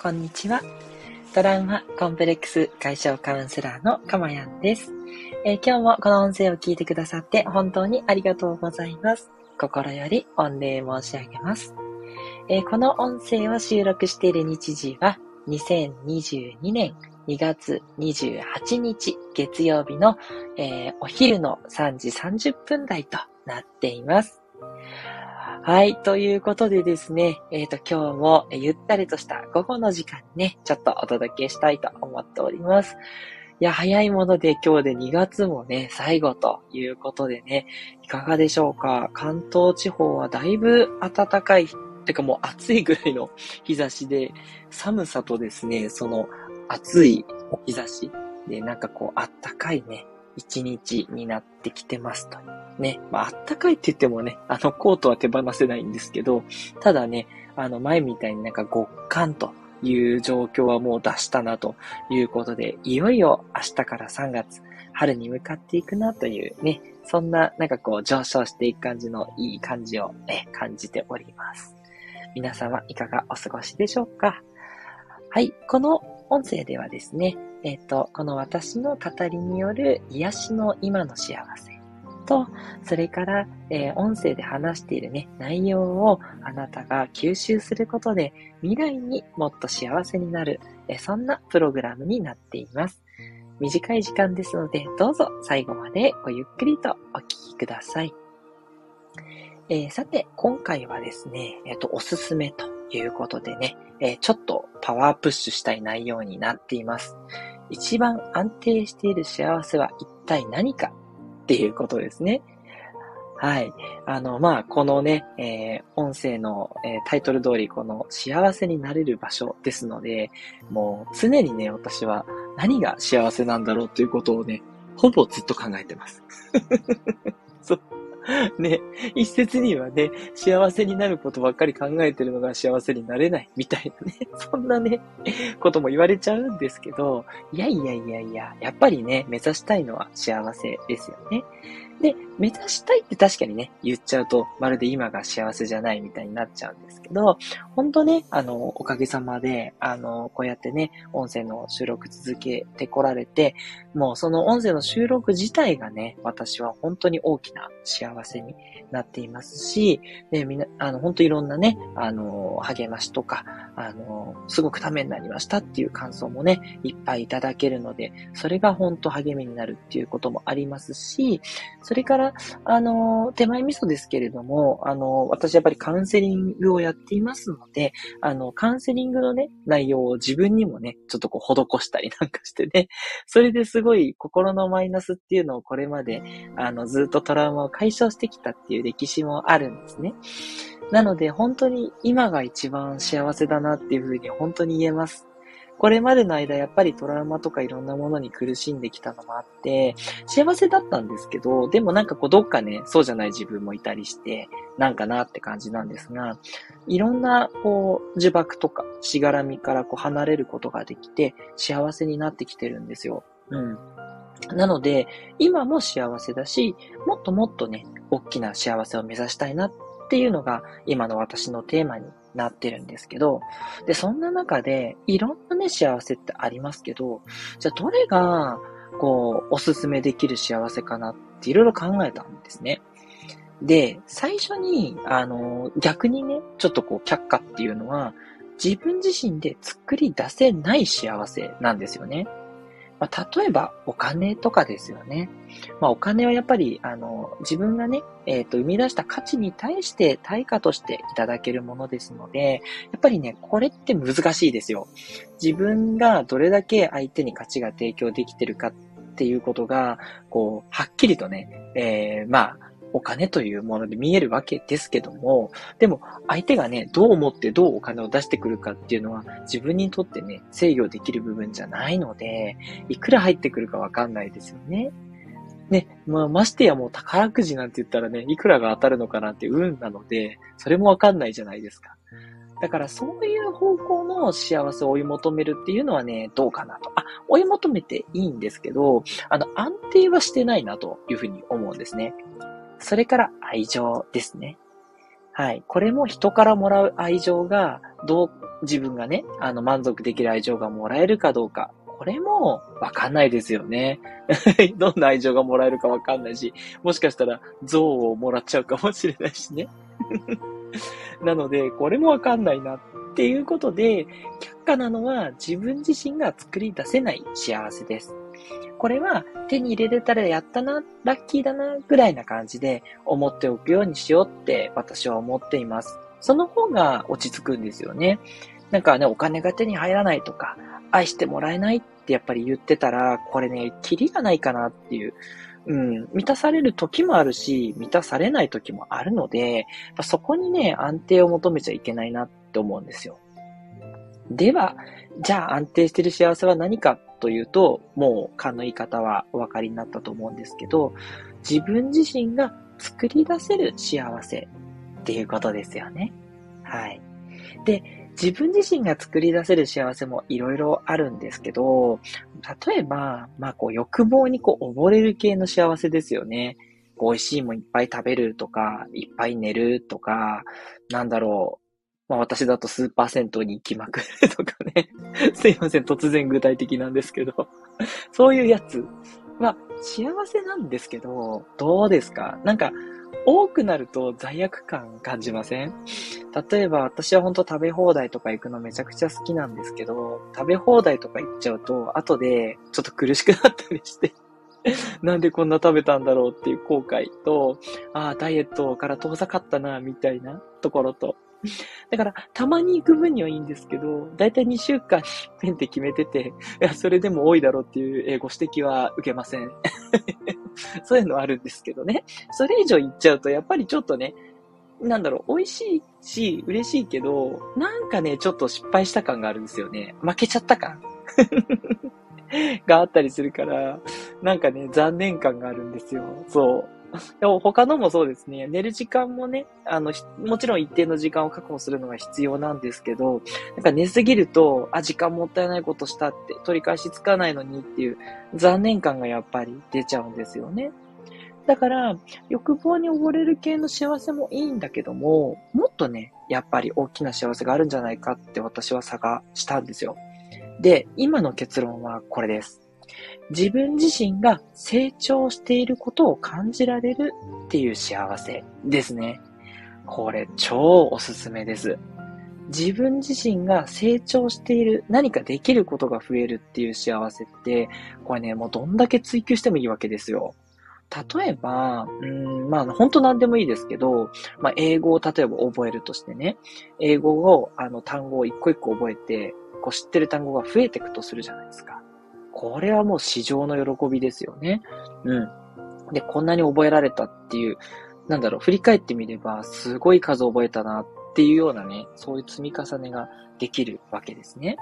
こんにちは。トラウマコンプレックス解消カウンセラーのかまやんです、今日もこの音声を聞いてくださって本当にありがとうございます。心より御礼申し上げます。この音声を収録している日時は2022年2月28日月曜日の、お昼の3時30分台となっています。はい。ということでですね、今日もゆったりとした午後の時間にね、ちょっとお届けしたいと思っております。いや、早いもので今日で2月もね、最後ということでね、いかがでしょうか。関東地方はだいぶ暖かい、てかもう暑いぐらいの日差しで、寒さとですね、その暑い日差しで、なんかこう、暖かいね、一日になってきてますとね。まあ、あったかいって言ってもね、コートは手放せないんですけど、ただね、前みたいになんか極寒という状況はもう脱したなということで、いよいよ明日から3月、春に向かっていくなというね、そんななんかこう上昇していく感じのいい感じをね、感じております。皆様いかがお過ごしでしょうか。はい、この音声ではですね、この私の語りによる癒しの今の幸せと、それから、音声で話しているね、内容をあなたが吸収することで未来にもっと幸せになる、そんなプログラムになっています。短い時間ですので、どうぞ最後までごゆっくりとお聞きください。さて、今回はですね、おすすめということでね、ちょっとパワープッシュしたい内容になっています。一番安定している幸せは一体何かっていうことですね。はい。このね、音声の、タイトル通り、この幸せになれる場所ですので、もう常にね、私は何が幸せなんだろうということをね、ほぼずっと考えてます。そうね、一説にはね、幸せになることばっかり考えてるのが幸せになれないみたいなね、そんなね、ことも言われちゃうんですけど、やっぱりね、目指したいのは幸せですよね。で、目指したいって確かにね、言っちゃうと、まるで今が幸せじゃないみたいになっちゃうんですけど、本当ね、おかげさまで、こうやってね、音声の収録続けてこられて、もうその音声の収録自体がね、私は本当に大きな幸せになっていますし、ね、みんな、本当いろんなね、励ましとか、すごくためになりましたっていう感想もね、いっぱいいただけるので、それが本当励みになるっていうこともありますし、それから、手前味噌ですけれども、私やっぱりカウンセリングをやっていますので、カウンセリングのね、内容を自分にもね、ちょっとこう、施したりなんかしてね、それですごい心のマイナスっていうのをこれまで、ずっとトラウマを解消してきたっていう歴史もあるんですね。なので、本当に今が一番幸せだなっていうふうに本当に言えます。これまでの間やっぱりトラウマとかいろんなものに苦しんできたのもあって、幸せだったんですけど、でもなんかこうどっかね、そうじゃない自分もいたりして、なんかなって感じなんですが、いろんなこう呪縛とかしがらみからこう離れることができて、幸せになってきてるんですよ。うん。なので、今も幸せだし、もっともっとね、大きな幸せを目指したいなっていうのが、今の私のテーマになってるんですけど、で、そんな中で、いろんなね、幸せってありますけど、じゃあ、どれが、こう、おすすめできる幸せかなっていろいろ考えたんですね。で、最初に、逆にね、ちょっとこう、却下っていうのは、自分自身で作り出せない幸せなんですよね。まあ、例えば、お金とかですよね。まあ、お金はやっぱり、自分がね、生み出した価値に対して対価としていただけるものですので、やっぱりね、これって難しいですよ。自分がどれだけ相手に価値が提供できてるかっていうことが、こう、はっきりとね、お金というもので見えるわけですけども、でも相手がね、どう思ってどうお金を出してくるかっていうのは自分にとってね、制御できる部分じゃないので、いくら入ってくるかわかんないですよね。ね、ましてやもう宝くじなんて言ったらね、いくらが当たるのかなって運なので、それもわかんないじゃないですか。だからそういう方向の幸せを追い求めるっていうのはね、どうかなと。追い求めていいんですけど、安定はしてないなというふうに思うんですね。それから愛情ですね。はい。これも人からもらう愛情が、自分がね、満足できる愛情がもらえるかどうか。これもわかんないですよね。どんな愛情がもらえるかわかんないし、もしかしたら憎悪をもらっちゃうかもしれないしね。なので、これもわかんないなっていうことで、却下なのは自分自身が作り出せない幸せです。これは手に入れれたらやったな、ラッキーだなぐらいな感じで思っておくようにしようって私は思っています。その方が落ち着くんですよね。なんかね、お金が手に入らないとか、愛してもらえないってやっぱり言ってたら、これね、キリがないかなっていう。うん、満たされる時もあるし、満たされない時もあるので、そこにね、安定を求めちゃいけないなって思うんですよ。では、じゃあ安定してる幸せは何かというと、もう勘のいい方はお分かりになったと思うんですけど、自分自身が作り出せる幸せっていうことですよね。はい。で、自分自身が作り出せる幸せもいろいろあるんですけど、例えば、欲望に溺れる系の幸せですよね。美味しいもんいっぱい食べるとか、いっぱい寝るとか、私だとスーパー銭湯に行きまくるとかね。すいません、突然具体的なんですけど。そういうやつは幸せなんですけど、どうですか？多くなると罪悪感感じません？例えば私は本当食べ放題とか行くのめちゃくちゃ好きなんですけど、食べ放題とか行っちゃうと後でちょっと苦しくなったりしてなんでこんな食べたんだろうっていう後悔と、ダイエットから遠ざかったなみたいなところと、だからたまに行く分にはいいんですけど、だいたい2週間に一遍って決めてて、いやそれでも多いだろうっていうご指摘は受けません。そういうのはあるんですけどね。それ以上言っちゃうと、やっぱりちょっとね、美味しいし、嬉しいけど、ちょっと失敗した感があるんですよね。負けちゃった感があったりするから、残念感があるんですよ。そう。でも他のもそうですね。寝る時間もね、もちろん一定の時間を確保するのが必要なんですけど、寝すぎると、時間もったいないことしたって、取り返しつかないのにっていう残念感がやっぱり出ちゃうんですよね。だから、欲望に溺れる系の幸せもいいんだけども、もっとね、やっぱり大きな幸せがあるんじゃないかって私は探したんですよ。で、今の結論はこれです。自分自身が成長していることを感じられるっていう幸せですね。これ超おすすめです。自分自身が成長している、何かできることが増えるっていう幸せって、これね、もうどんだけ追求してもいいわけですよ。例えば、本当何でもいいですけど、英語を例えば覚えるとしてね、英語を、単語を一個一個覚えて、知ってる単語が増えていくとするじゃないですか。これはもう至上の喜びですよね。うん。で、こんなに覚えられたっていう、振り返ってみれば、すごい数覚えたなっていうようなね、そういう積み重ねができるわけですね。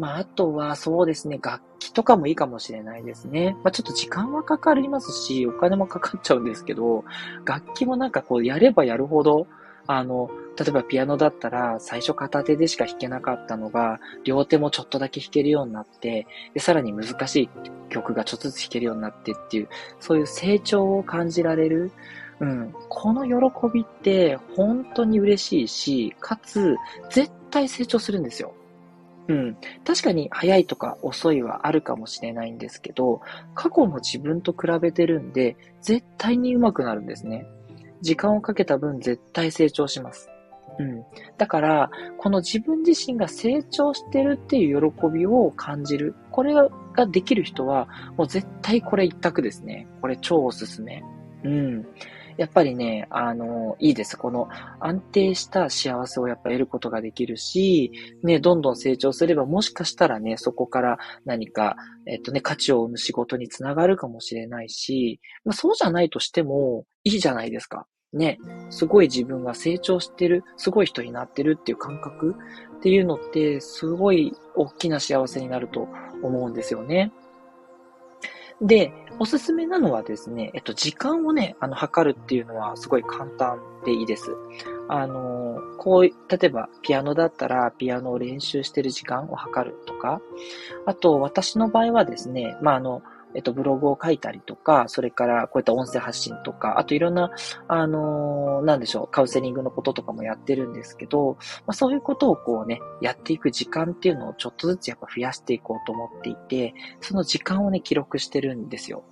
あとはそうですね、楽器とかもいいかもしれないですね。ちょっと時間はかかりますし、お金もかかっちゃうんですけど、楽器もやればやるほど、例えばピアノだったら最初片手でしか弾けなかったのが両手もちょっとだけ弾けるようになって、でさらに難しい曲がちょっとずつ弾けるようになってっていう、そういう成長を感じられる、この喜びって本当に嬉しいし、かつ絶対成長するんですよ。確かに早いとか遅いはあるかもしれないんですけど、過去の自分と比べてるんで絶対に上手くなるんですね。時間をかけた分絶対成長します。だから、この自分自身が成長してるっていう喜びを感じる。これができる人は、もう絶対これ一択ですね。これ超おすすめ。やっぱりね、いいです。この安定した幸せをやっぱ得ることができるし、ね、どんどん成長すればもしかしたらね、そこから何か、価値を生む仕事につながるかもしれないし、そうじゃないとしてもいいじゃないですか。ね、すごい自分が成長してる、すごい人になってるっていう感覚っていうのって、すごい大きな幸せになると思うんですよね。で、おすすめなのはですね、時間をね、測るっていうのはすごい簡単でいいです。例えばピアノだったらピアノを練習してる時間を測るとか、あと私の場合はですね、ブログを書いたりとか、それからこういった音声発信とか、あといろんな、カウンセリングのこととかもやってるんですけど、そういうことをこうね、やっていく時間っていうのをちょっとずつやっぱ増やしていこうと思っていて、その時間をね、記録してるんですよ。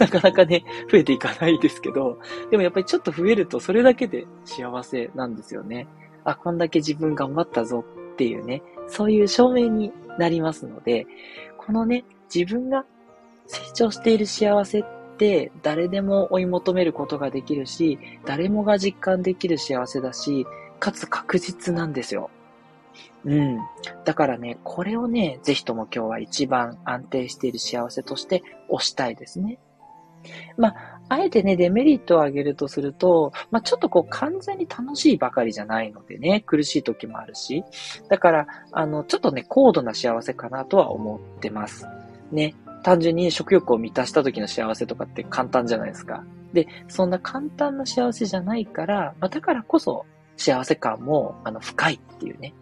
なかなかね、増えていかないですけど、でもやっぱりちょっと増えるとそれだけで幸せなんですよね。あ、こんだけ自分頑張ったぞっていうね、そういう証明になりますので、このね、自分が成長している幸せって誰でも追い求めることができるし、誰もが実感できる幸せだし、かつ確実なんですよ。うん。だからね、これをね、ぜひとも今日は一番安定している幸せとして推したいですね。あえてね、デメリットを挙げるとすると、ちょっとこう完全に楽しいばかりじゃないのでね、苦しい時もあるし、だから、ちょっとね、高度な幸せかなとは思ってます。ね、単純に食欲を満たした時の幸せとかって簡単じゃないですか。で、そんな簡単な幸せじゃないから、だからこそ幸せ感も、深いっていうね、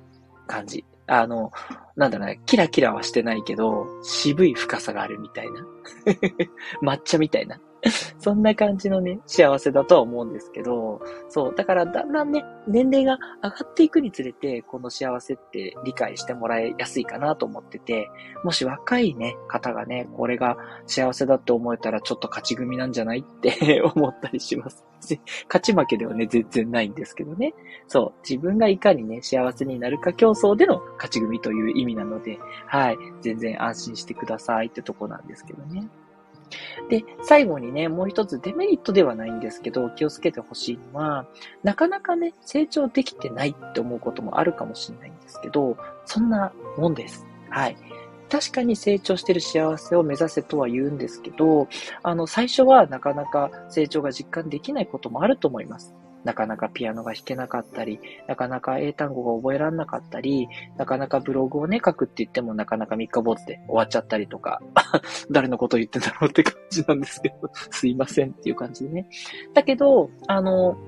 感じ。キラキラはしてないけど、渋い深さがあるみたいな。抹茶みたいな。そんな感じのね、幸せだとは思うんですけど、そう、だからだんだんね、年齢が上がっていくにつれて、この幸せって理解してもらいやすいかなと思ってて、もし若いね、方がね、これが幸せだって思えたらちょっと勝ち組なんじゃないって思ったりします。勝ち負けではね、全然ないんですけどね。そう、自分がいかにね、幸せになるか競争での勝ち組という意味なので、はい、全然安心してくださいってとこなんですけどね。で、最後にね、もう一つデメリットではないんですけど、気をつけてほしいのは、なかなかね、成長できてないって思うこともあるかもしれないんですけど、そんなもんです。はい。確かに成長してる幸せを目指せとは言うんですけど、最初はなかなか成長が実感できないこともあると思います。なかなかピアノが弾けなかったり、なかなか英単語が覚えられなかったり、なかなかブログをね、書くって言ってもなかなか三日坊主で終わっちゃったりとか、誰のこと言ってんだろうって感じなんですけど、すいませんっていう感じでね。だけど、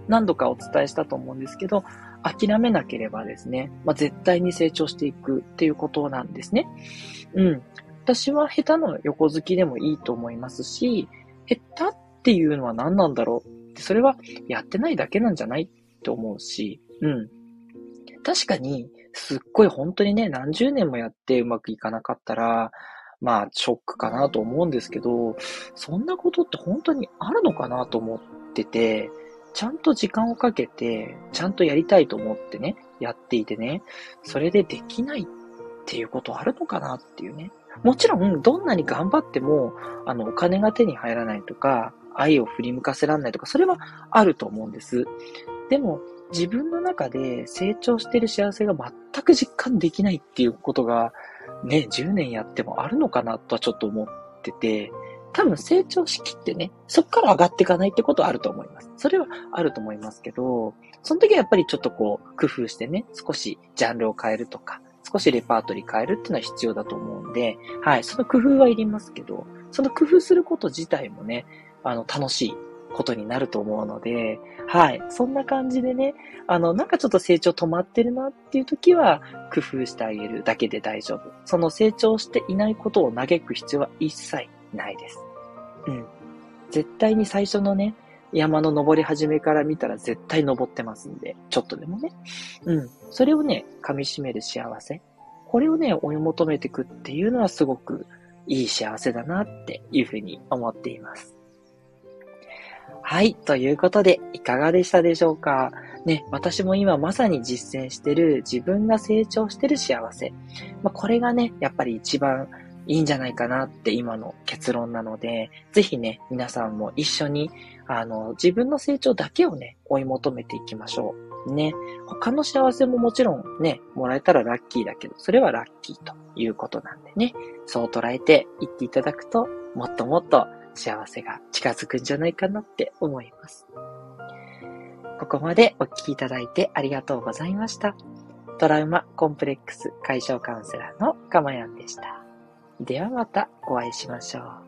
何度かお伝えしたと思うんですけど、諦めなければですね、絶対に成長していくっていうことなんですね。うん。私は下手の横好きでもいいと思いますし、下手っていうのは何なんだろう。それはやってないだけなんじゃないと思うし、うん。確かに、すっごい本当にね、何十年もやってうまくいかなかったら、ショックかなと思うんですけど、そんなことって本当にあるのかなと思ってて、ちゃんと時間をかけて、ちゃんとやりたいと思ってね、やっていてね、それでできないっていうことあるのかなっていうね。もちろん、どんなに頑張っても、お金が手に入らないとか、愛を振り向かせらんないとか、それはあると思うんです。でも、自分の中で成長している幸せが全く実感できないっていうことが、ね、10年やってもあるのかなとはちょっと思ってて、多分成長しきってね、そこから上がっていかないってことはあると思います。それはあると思いますけど、その時はやっぱりちょっとこう、工夫してね、少しジャンルを変えるとか、少しレパートリー変えるっていうのは必要だと思うんで、はい、その工夫はいりますけど、その工夫すること自体もね、楽しいことになると思うので、はい。そんな感じでね、なんかちょっと成長止まってるなっていう時は、工夫してあげるだけで大丈夫。その成長していないことを嘆く必要は一切ないです。うん。絶対に最初のね、山の登り始めから見たら絶対登ってますんで、ちょっとでもね。うん。それをね、噛み締める幸せ。これをね、追い求めていくっていうのはすごくいい幸せだなっていうふうに思っています。はい。ということで、いかがでしたでしょうかね、私も今まさに実践してる自分が成長してる幸せ。これがね、やっぱり一番いいんじゃないかなって今の結論なので、ぜひね、皆さんも一緒に、自分の成長だけをね、追い求めていきましょう。ね。他の幸せももちろんね、もらえたらラッキーだけど、それはラッキーということなんでね、そう捉えていっていただくと、もっともっと幸せが近づくんじゃないかなって思います。ここまでお聞きいただいてありがとうございました。トラウマコンプレックス解消カウンセラーのかまやんでした。ではまたお会いしましょう。